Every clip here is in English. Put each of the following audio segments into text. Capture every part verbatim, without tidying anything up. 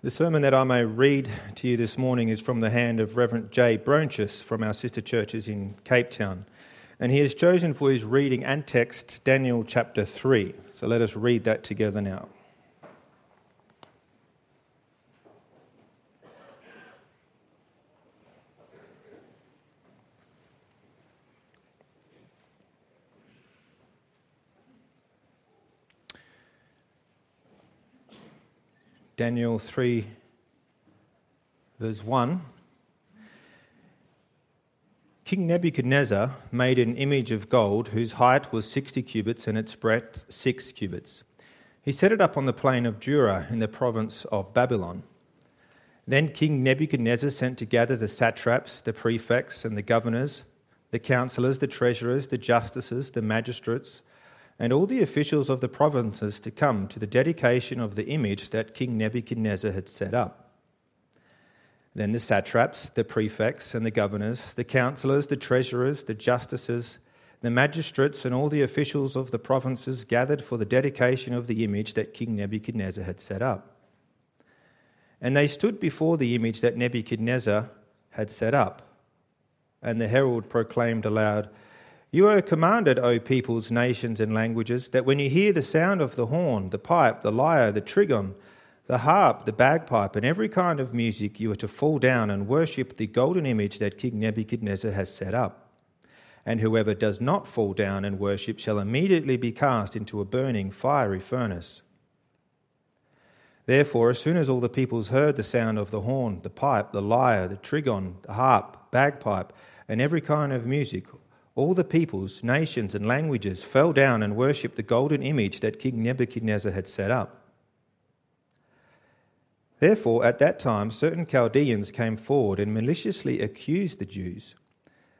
The sermon that I may read to you this morning is from the hand of Reverend J. Bronchus from our sister churches in Cape Town. And he has chosen for his reading and text Daniel chapter three. So let us read that together now. Daniel three, verse one. King Nebuchadnezzar made an image of gold whose height was sixty cubits and its breadth six cubits. He set it up on the plain of Dura in the province of Babylon. Then King Nebuchadnezzar sent to gather the satraps, the prefects and the governors, the councillors, the treasurers, the justices, the magistrates, and all the officials of the provinces to come to the dedication of the image that King Nebuchadnezzar had set up. Then the satraps, the prefects and the governors, the councillors, the treasurers, the justices, the magistrates and all the officials of the provinces gathered for the dedication of the image that King Nebuchadnezzar had set up. And they stood before the image that Nebuchadnezzar had set up. And the herald proclaimed aloud, "You are commanded, O peoples, nations and languages, that when you hear the sound of the horn, the pipe, the lyre, the trigon, the harp, the bagpipe, and every kind of music, you are to fall down and worship the golden image that King Nebuchadnezzar has set up. And whoever does not fall down and worship shall immediately be cast into a burning, fiery furnace." Therefore, as soon as all the peoples heard the sound of the horn, the pipe, the lyre, the trigon, the harp, bagpipe, and every kind of music, all the peoples, nations, and languages fell down and worshipped the golden image that King Nebuchadnezzar had set up. Therefore, at that time, certain Chaldeans came forward and maliciously accused the Jews.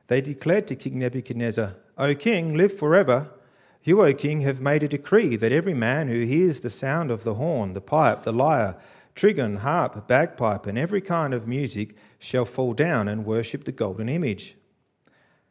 They declared to King Nebuchadnezzar, "O king, live forever. You, O king, have made a decree that every man who hears the sound of the horn, the pipe, the lyre, trigon, harp, bagpipe, and every kind of music shall fall down and worship the golden image.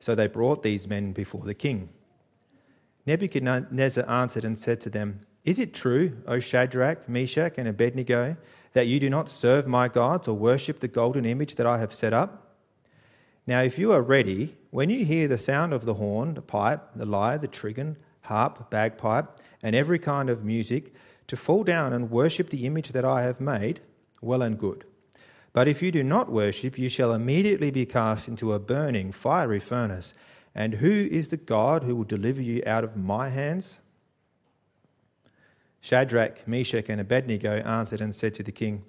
So they brought these men before the king. Nebuchadnezzar answered and said to them, "Is it true, O Shadrach, Meshach, and Abednego, that you do not serve my gods or worship the golden image that I have set up? Now if you are ready, when you hear the sound of the horn, the pipe, the lyre, the trigon, harp, bagpipe, and every kind of music, to fall down and worship the image that I have made, well and good. But if you do not worship, you shall immediately be cast into a burning, fiery furnace. And who is the God who will deliver you out of my hands?" Shadrach, Meshach, and Abednego answered and said to the king,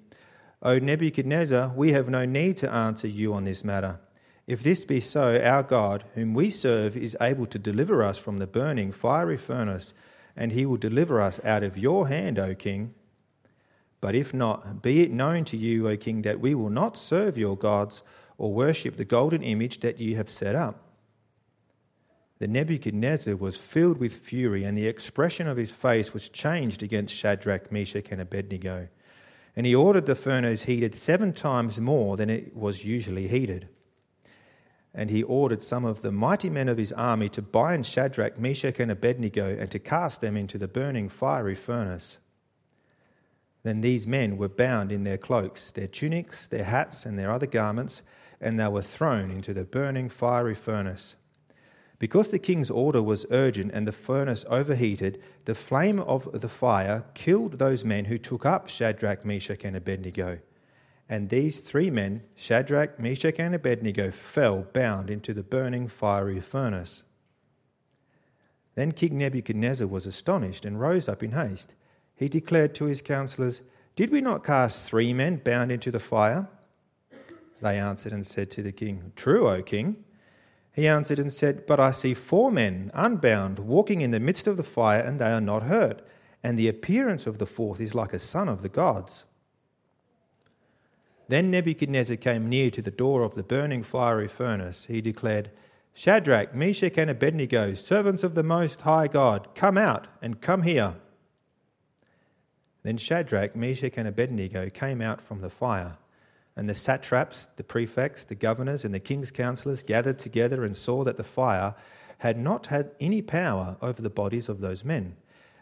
"O Nebuchadnezzar, we have no need to answer you on this matter. If this be so, our God, whom we serve, is able to deliver us from the burning, fiery furnace, and he will deliver us out of your hand, O king. But if not, be it known to you, O king, that we will not serve your gods or worship the golden image that you have set up." Then Nebuchadnezzar was filled with fury, and the expression of his face was changed against Shadrach, Meshach, and Abednego. And he ordered the furnace heated seven times more than it was usually heated. And he ordered some of the mighty men of his army to bind Shadrach, Meshach, and Abednego and to cast them into the burning fiery furnace. Then these men were bound in their cloaks, their tunics, their hats, and their other garments, and they were thrown into the burning fiery furnace. Because the king's order was urgent and the furnace overheated, the flame of the fire killed those men who took up Shadrach, Meshach, and Abednego. And these three men, Shadrach, Meshach, and Abednego, fell bound into the burning fiery furnace. Then King Nebuchadnezzar was astonished and rose up in haste. He declared to his councillors, "Did we not cast three men bound into the fire?" They answered and said to the king, "True, O king." He answered and said, "But I see four men, unbound, walking in the midst of the fire, and they are not hurt, and the appearance of the fourth is like a son of the gods." Then Nebuchadnezzar came near to the door of the burning fiery furnace. He declared, Shadrach, Meshach, and Abednego, servants of the Most High God, come out and come here. Then Shadrach, Meshach, and Abednego came out from the fire, and the satraps, the prefects, the governors, and the king's counselors gathered together and saw that the fire had not had any power over the bodies of those men.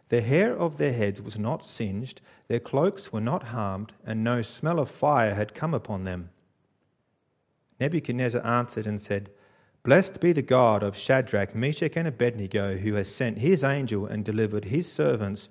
The hair of their heads was not singed, their cloaks were not harmed, and no smell of fire had come upon them. Nebuchadnezzar answered and said, Blessed be the God of Shadrach, Meshach, and Abednego, who has sent his angel and delivered his servants,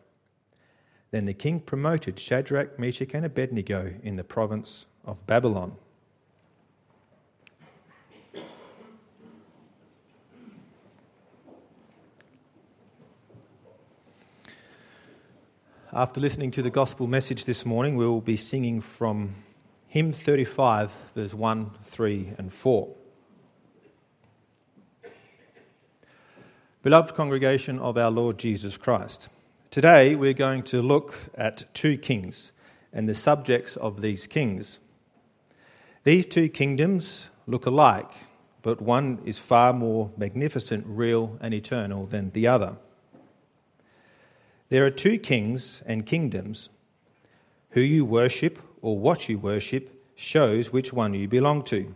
Then the king promoted Shadrach, Meshach, and Abednego in the province of Babylon. After listening to the gospel message this morning, we will be singing from hymn thirty-five, verse one, three, and four. Beloved congregation of our Lord Jesus Christ, today we're going to look at two kings and the subjects of these kings. These two kingdoms look alike, but one is far more magnificent, real, and eternal than the other. There are two kings and kingdoms. Who you worship or what you worship shows which one you belong to.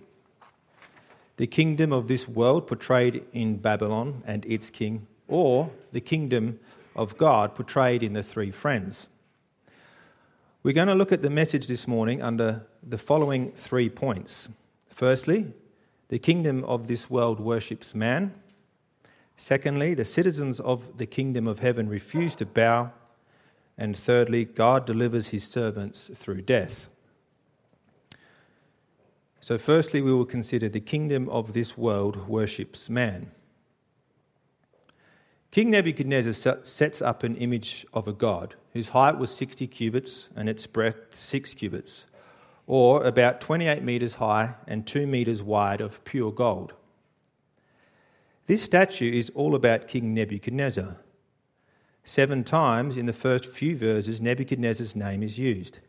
The kingdom of this world portrayed in Babylon and its king, or the kingdom of God portrayed in the three friends. We're going to look at the message this morning under the following three points. Firstly, the kingdom of this world worships man. Secondly, the citizens of the kingdom of heaven refuse to bow. And thirdly, God delivers his servants through death. So firstly, we will consider the kingdom of this world worships man. King Nebuchadnezzar sets up an image of a god whose height was sixty cubits and its breadth six cubits, or about twenty-eight meters high and two meters wide of pure gold. This statue is all about King Nebuchadnezzar. Seven times in the first few verses, Nebuchadnezzar's name is used.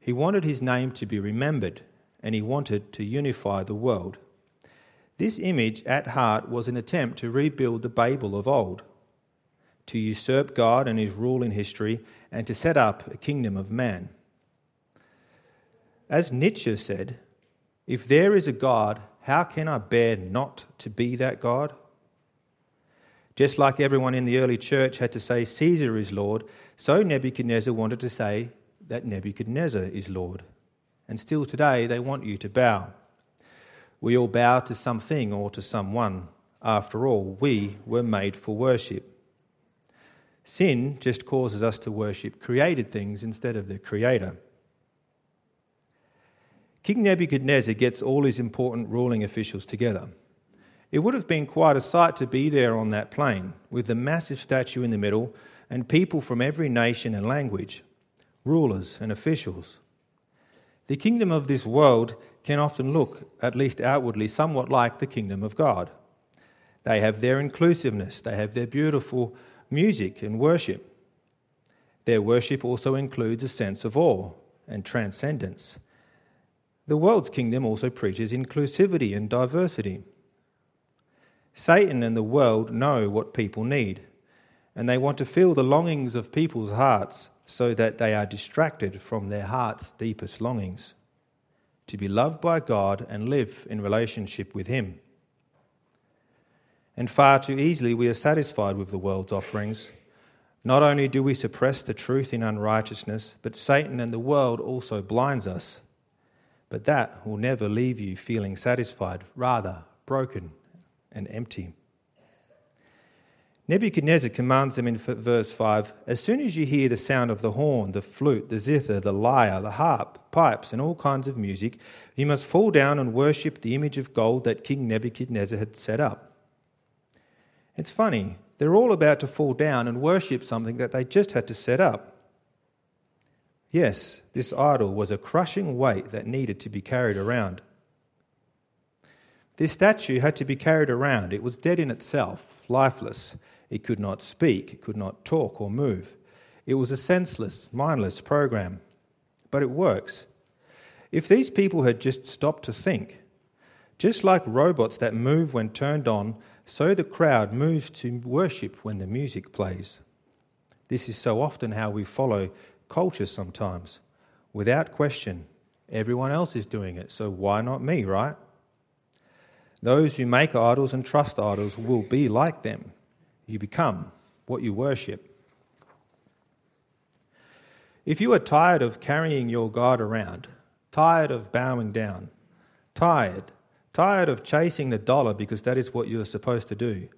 He wanted his name to be remembered, and he wanted to unify the world. This image at heart was an attempt to rebuild the Babel of old, to usurp God and his rule in history, and to set up a kingdom of man. As Nietzsche said, if there is a God, how can I bear not to be that God? Just like everyone in the early church had to say Caesar is Lord, so Nebuchadnezzar wanted to say that Nebuchadnezzar is Lord. And still today they want you to bow. We all bow to something or to someone. After all, we were made for worship. Sin just causes us to worship created things instead of the Creator. King Nebuchadnezzar gets all his important ruling officials together. It would have been quite a sight to be there on that plain, with the massive statue in the middle and people from every nation and language, rulers and officials. The kingdom of this world can often look, at least outwardly, somewhat like the kingdom of God. They have their inclusiveness, they have their beautiful music and worship. Their worship also includes a sense of awe and transcendence. The world's kingdom also preaches inclusivity and diversity. Satan and the world know what people need, and they want to fill the longings of people's hearts so that they are distracted from their heart's deepest longings, to be loved by God and live in relationship with Him. And far too easily we are satisfied with the world's offerings. Not only do we suppress the truth in unrighteousness, but Satan and the world also blinds us. But that will never leave you feeling satisfied, rather broken and empty. Nebuchadnezzar commands them in verse five, as soon as you hear the sound of the horn, the flute, the zither, the lyre, the harp, pipes, and all kinds of music, you must fall down and worship the image of gold that King Nebuchadnezzar had set up. It's funny, they're all about to fall down and worship something that they just had to set up. Yes, this idol was a crushing weight that needed to be carried around. This statue had to be carried around. It was dead in itself, lifeless. It could not speak, it could not talk or move. It was a senseless, mindless program. But it works. If these people had just stopped to think, just like robots that move when turned on, so the crowd moves to worship when the music plays. This is so often how we follow culture sometimes. Without question, everyone else is doing it, so why not me, right? Those who make idols and trust idols will be like them. You become what you worship. If you are tired of carrying your God around, tired of bowing down, tired, tired of chasing the dollar because that is what you are supposed to do,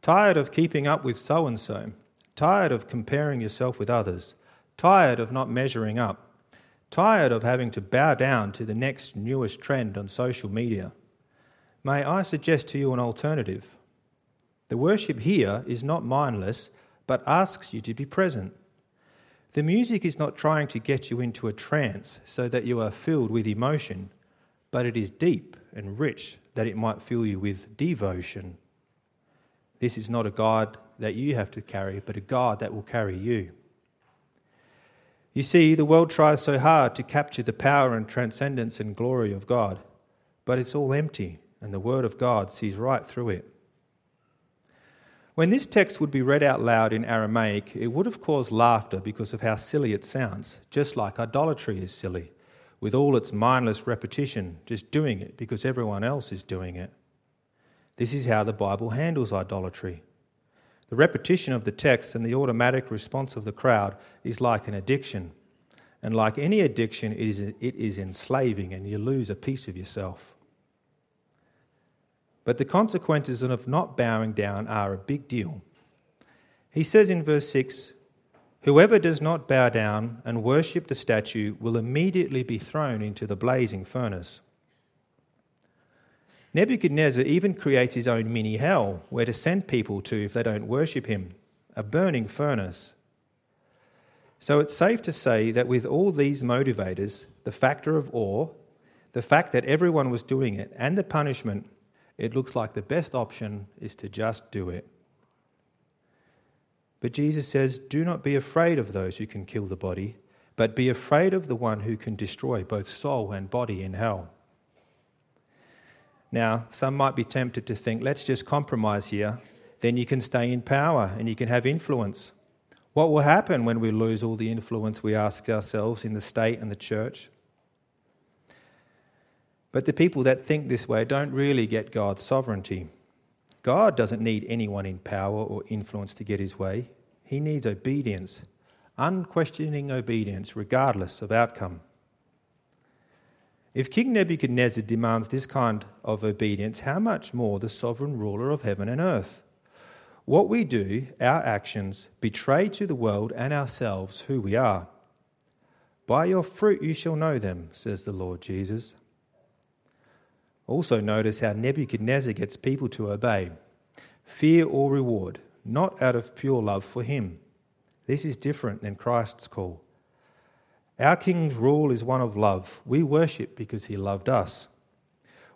tired of keeping up with so-and-so, tired of comparing yourself with others, tired of not measuring up, tired of having to bow down to the next newest trend on social media, may I suggest to you an alternative? The worship here is not mindless, but asks you to be present. The music is not trying to get you into a trance so that you are filled with emotion, but it is deep and rich that it might fill you with devotion. This is not a God that you have to carry, but a God that will carry you. You see, the world tries so hard to capture the power and transcendence and glory of God, but it's all empty, and the Word of God sees right through it. When this text would be read out loud in Aramaic, it would have caused laughter because of how silly it sounds, just like idolatry is silly, with all its mindless repetition, just doing it because everyone else is doing it. This is how the Bible handles idolatry. The repetition of the text and the automatic response of the crowd is like an addiction. And like any addiction, it is, it is enslaving and you lose a piece of yourself. But the consequences of not bowing down are a big deal. He says in verse six, whoever does not bow down and worship the statue will immediately be thrown into the blazing furnace. Nebuchadnezzar even creates his own mini hell where to send people to if they don't worship him, a burning furnace. So it's safe to say that with all these motivators, the factor of awe, the fact that everyone was doing it, and the punishment, it looks like the best option is to just do it. But Jesus says, do not be afraid of those who can kill the body, but be afraid of the one who can destroy both soul and body in hell. Now, some might be tempted to think, let's just compromise here. Then you can stay in power and you can have influence. What will happen when we lose all the influence we ask ourselves in the state and the church? But the people that think this way don't really get God's sovereignty. God doesn't need anyone in power or influence to get his way. He needs obedience, unquestioning obedience, regardless of outcome. If King Nebuchadnezzar demands this kind of obedience, how much more the sovereign ruler of heaven and earth? What we do, our actions, betray to the world and ourselves who we are. By your fruit you shall know them, says the Lord Jesus. Also notice how Nebuchadnezzar gets people to obey. Fear or reward, not out of pure love for him. This is different than Christ's call. Our king's rule is one of love. We worship because he loved us.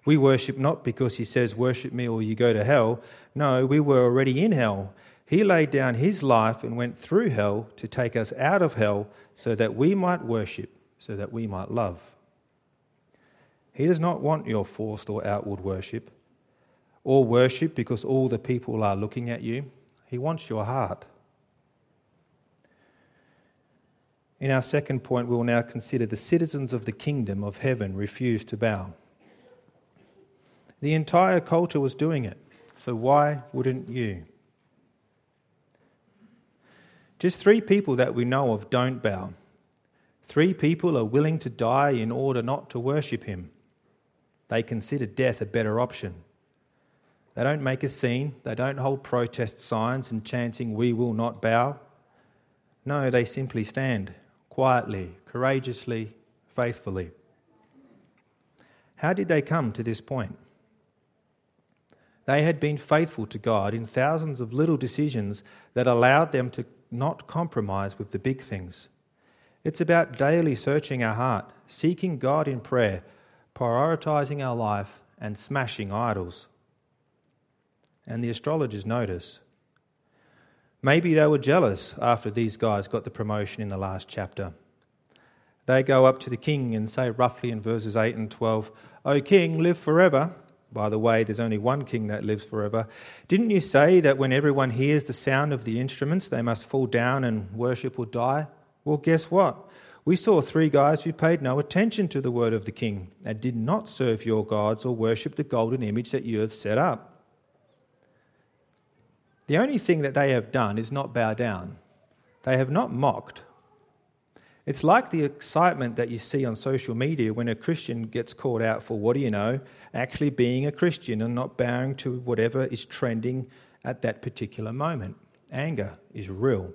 We worship not because he says, worship me or you go to hell. No, we were already in hell. He laid down his life and went through hell to take us out of hell so that we might worship, so that we might love. He does not want your forced or outward worship, or worship because all the people are looking at you. He wants your heart. In our second point, we will now consider the citizens of the kingdom of heaven refuse to bow. The entire culture was doing it, so why wouldn't you? Just three people that we know of don't bow. Three people are willing to die in order not to worship him. They consider death a better option. They don't make a scene. They don't hold protest signs and chanting, "We will not bow." No, they simply stand quietly, courageously, faithfully. How did they come to this point? They had been faithful to God in thousands of little decisions that allowed them to not compromise with the big things. It's about daily searching our heart, seeking God in prayer, prioritizing our life, and smashing idols. And the astrologers notice. Maybe they were jealous after these guys got the promotion in the last chapter. They go up to the king and say roughly in verses eight and twelve, "O king, live forever." By the way, there's only one king that lives forever. "Didn't you say that when everyone hears the sound of the instruments, they must fall down and worship or die? Well, guess what? We saw three guys who paid no attention to the word of the king and did not serve your gods or worship the golden image that you have set up." The only thing that they have done is not bow down. They have not mocked. It's like the excitement that you see on social media when a Christian gets called out for, what do you know, actually being a Christian and not bowing to whatever is trending at that particular moment. Anger is real.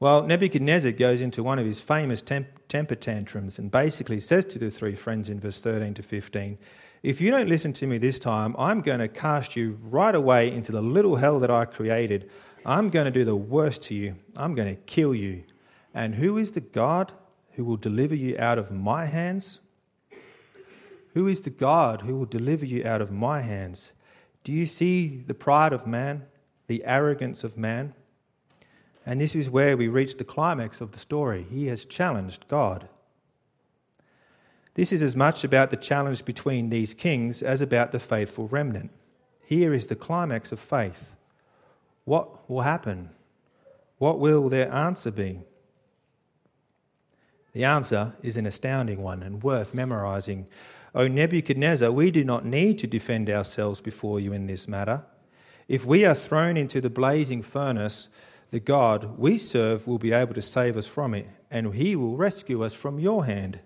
Well, Nebuchadnezzar goes into one of his famous temp- temper tantrums and basically says to the three friends in verse thirteen to fifteen, "If you don't listen to me this time, I'm going to cast you right away into the little hell that I created. I'm going to do the worst to you. I'm going to kill you. And who is the God who will deliver you out of my hands? Who is the God who will deliver you out of my hands? Do you see the pride of man, the arrogance of man?" And this is where we reach the climax of the story. He has challenged God. This is as much about the challenge between these kings as about the faithful remnant. Here is the climax of faith. What will happen? What will their answer be? The answer is an astounding one and worth memorizing. "O Nebuchadnezzar, we do not need to defend ourselves before you in this matter. If we are thrown into the blazing furnace, the God we serve will be able to save us from it, and he will rescue us from your hand.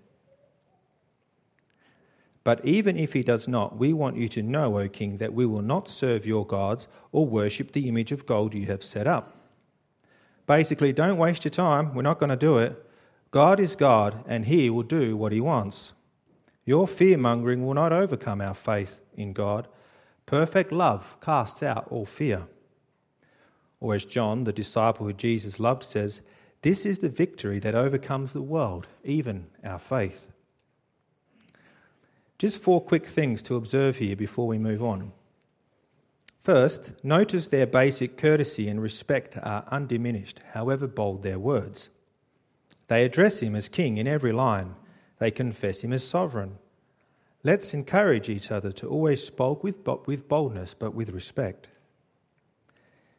But even if he does not, we want you to know, O king, that we will not serve your gods or worship the image of gold you have set up." Basically, don't waste your time. We're not going to do it. God is God, and he will do what he wants. Your fear-mongering will not overcome our faith in God. Perfect love casts out all fear. Or as John, the disciple who Jesus loved, says, "This is the victory that overcomes the world, even our faith." Just four quick things to observe here before we move on. First, notice their basic courtesy and respect are undiminished, however bold their words. They address him as king in every line. They confess him as sovereign. Let's encourage each other to always speak with boldness but with respect.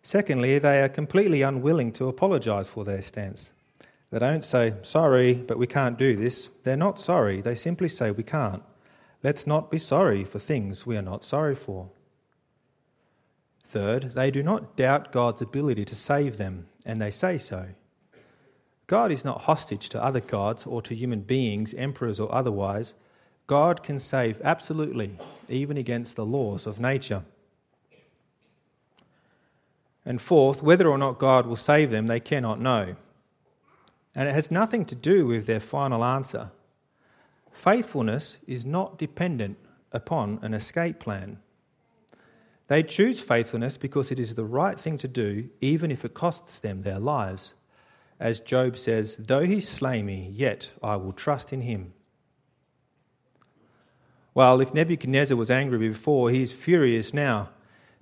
Secondly, they are completely unwilling to apologise for their stance. They don't say, "Sorry, but we can't do this." They're not sorry. They simply say, "We can't." Let's not be sorry for things we are not sorry for. Third, they do not doubt God's ability to save them, and they say so. God is not hostage to other gods or to human beings, emperors or otherwise. God can save absolutely, even against the laws of nature. And fourth, whether or not God will save them, they cannot know. And it has nothing to do with their final answer. Faithfulness is not dependent upon an escape plan. They choose faithfulness because it is the right thing to do, even if it costs them their lives. As Job says, "Though he slay me, yet I will trust in him." Well, if Nebuchadnezzar was angry before, he is furious now.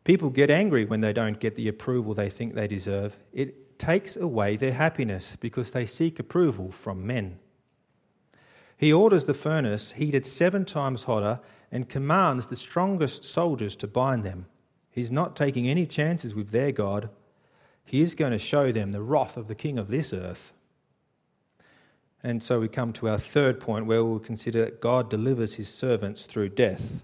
People get angry when they don't get the approval they think they deserve. It takes away their happiness because they seek approval from men. He orders the furnace heated seven times hotter and commands the strongest soldiers to bind them. He's not taking any chances with their God. He is going to show them the wrath of the king of this earth. And so we come to our third point, where we'll consider that God delivers his servants through death.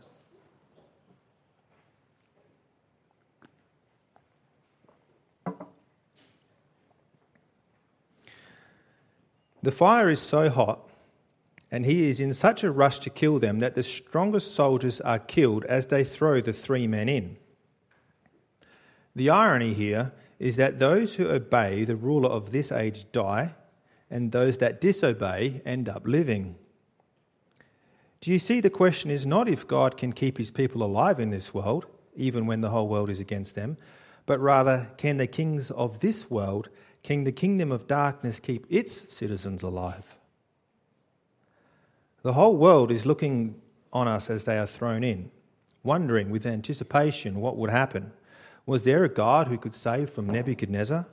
The fire is so hot and he is in such a rush to kill them that the strongest soldiers are killed as they throw the three men in. The irony here is that those who obey the ruler of this age die, and those that disobey end up living. Do you see, the question is not if God can keep his people alive in this world, even when the whole world is against them, but rather, can the kings of this world, can the kingdom of darkness keep its citizens alive? The whole world is looking on us as they are thrown in, wondering with anticipation what would happen. Was there a God who could save from Nebuchadnezzar?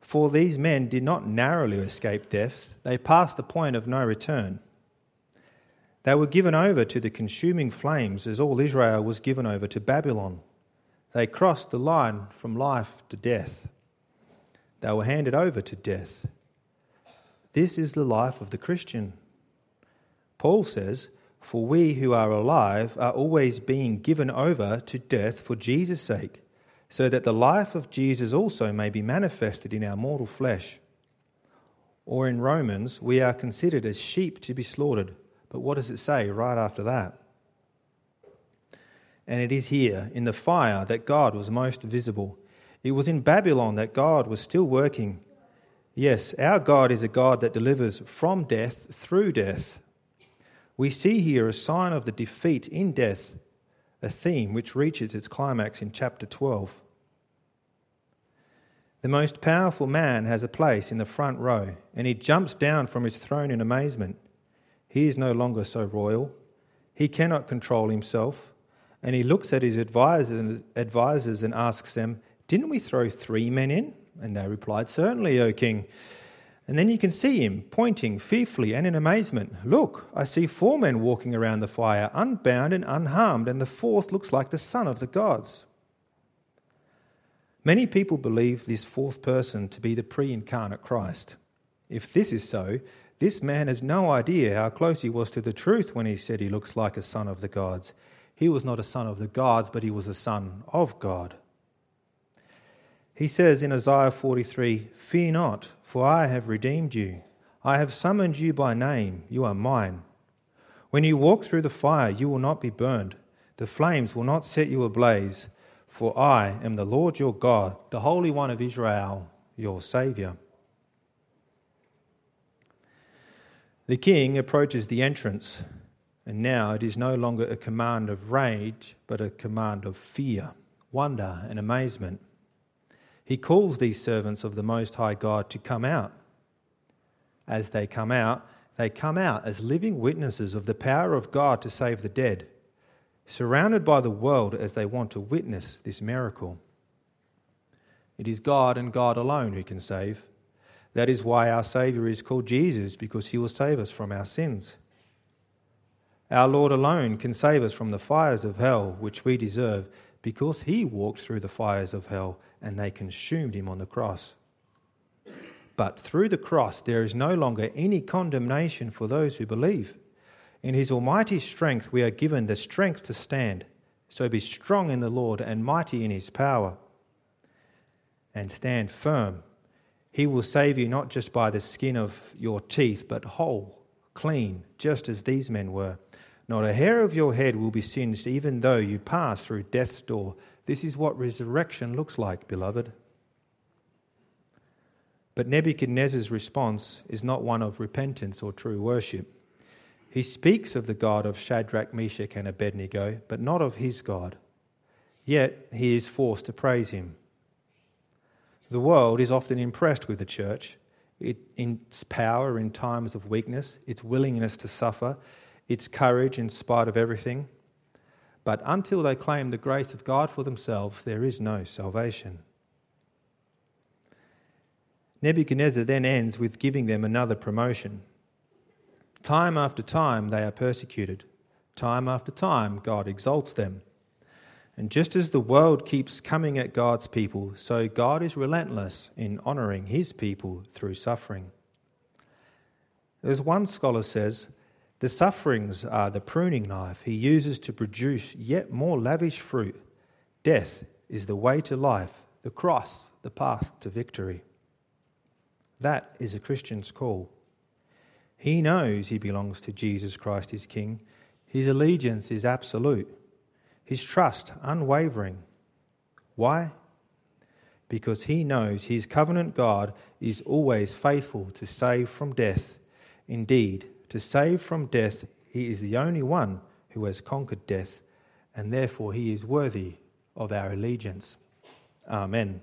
For these men did not narrowly escape death, they passed the point of no return. They were given over to the consuming flames as all Israel was given over to Babylon. They crossed the line from life to death. They were handed over to death. This is the life of the Christian. Paul says, "For we who are alive are always being given over to death for Jesus' sake, so that the life of Jesus also may be manifested in our mortal flesh." Or in Romans, we are considered as sheep to be slaughtered. But what does it say right after that? And it is here, in the fire, that God was most visible. It was in Babylon that God was still working. Yes, our God is a God that delivers from death through death. We see here a sign of the defeat in death, a theme which reaches its climax in chapter twelve. The most powerful man has a place in the front row, and he jumps down from his throne in amazement. He is no longer so royal. He cannot control himself. And he looks at his advisors and asks them, "Didn't we throw three men in?" And they replied, "Certainly, O king." And then you can see him pointing fearfully and in amazement. "Look, I see four men walking around the fire, unbound and unharmed, and the fourth looks like the son of the gods." Many people believe this fourth person to be the pre-incarnate Christ. If this is so, this man has no idea how close he was to the truth when he said he looks like a son of the gods. He was not a son of the gods, but he was a son of God. He says in Isaiah forty-three, "Fear not, for I have redeemed you. I have summoned you by name. You are mine. When you walk through the fire, you will not be burned. The flames will not set you ablaze. For I am the Lord your God, the Holy One of Israel, your Saviour." The king approaches the entrance, and now it is no longer a command of rage, but a command of fear, wonder, and amazement. He calls these servants of the Most High God to come out. As they come out, they come out as living witnesses of the power of God to save the dead, surrounded by the world as they want to witness this miracle. It is God and God alone who can save. That is why our Saviour is called Jesus, because he will save us from our sins. Our Lord alone can save us from the fires of hell, which we deserve, because he walked through the fires of hell and they consumed him on the cross. But through the cross there is no longer any condemnation for those who believe. In his almighty strength we are given the strength to stand. So be strong in the Lord and mighty in his power. And stand firm. He will save you not just by the skin of your teeth, but whole, clean, just as these men were. Not a hair of your head will be singed, even though you pass through death's door. This is what resurrection looks like, beloved. But Nebuchadnezzar's response is not one of repentance or true worship. He speaks of the God of Shadrach, Meshach, and Abednego, but not of his God. Yet he is forced to praise him. The world is often impressed with the church, its power in times of weakness, its willingness to suffer, its courage in spite of everything. But until they claim the grace of God for themselves, there is no salvation. Nebuchadnezzar then ends with giving them another promotion. Time after time they are persecuted. Time after time God exalts them. And just as the world keeps coming at God's people, so God is relentless in honouring his people through suffering. As one scholar says, the sufferings are the pruning knife he uses to produce yet more lavish fruit. Death is the way to life, the cross, the path to victory. That is a Christian's call. He knows he belongs to Jesus Christ, his King. His allegiance is absolute. His trust unwavering. Why? Because he knows his covenant God is always faithful to save from death. Indeed, to save from death, he is the only one who has conquered death, and therefore he is worthy of our allegiance. Amen.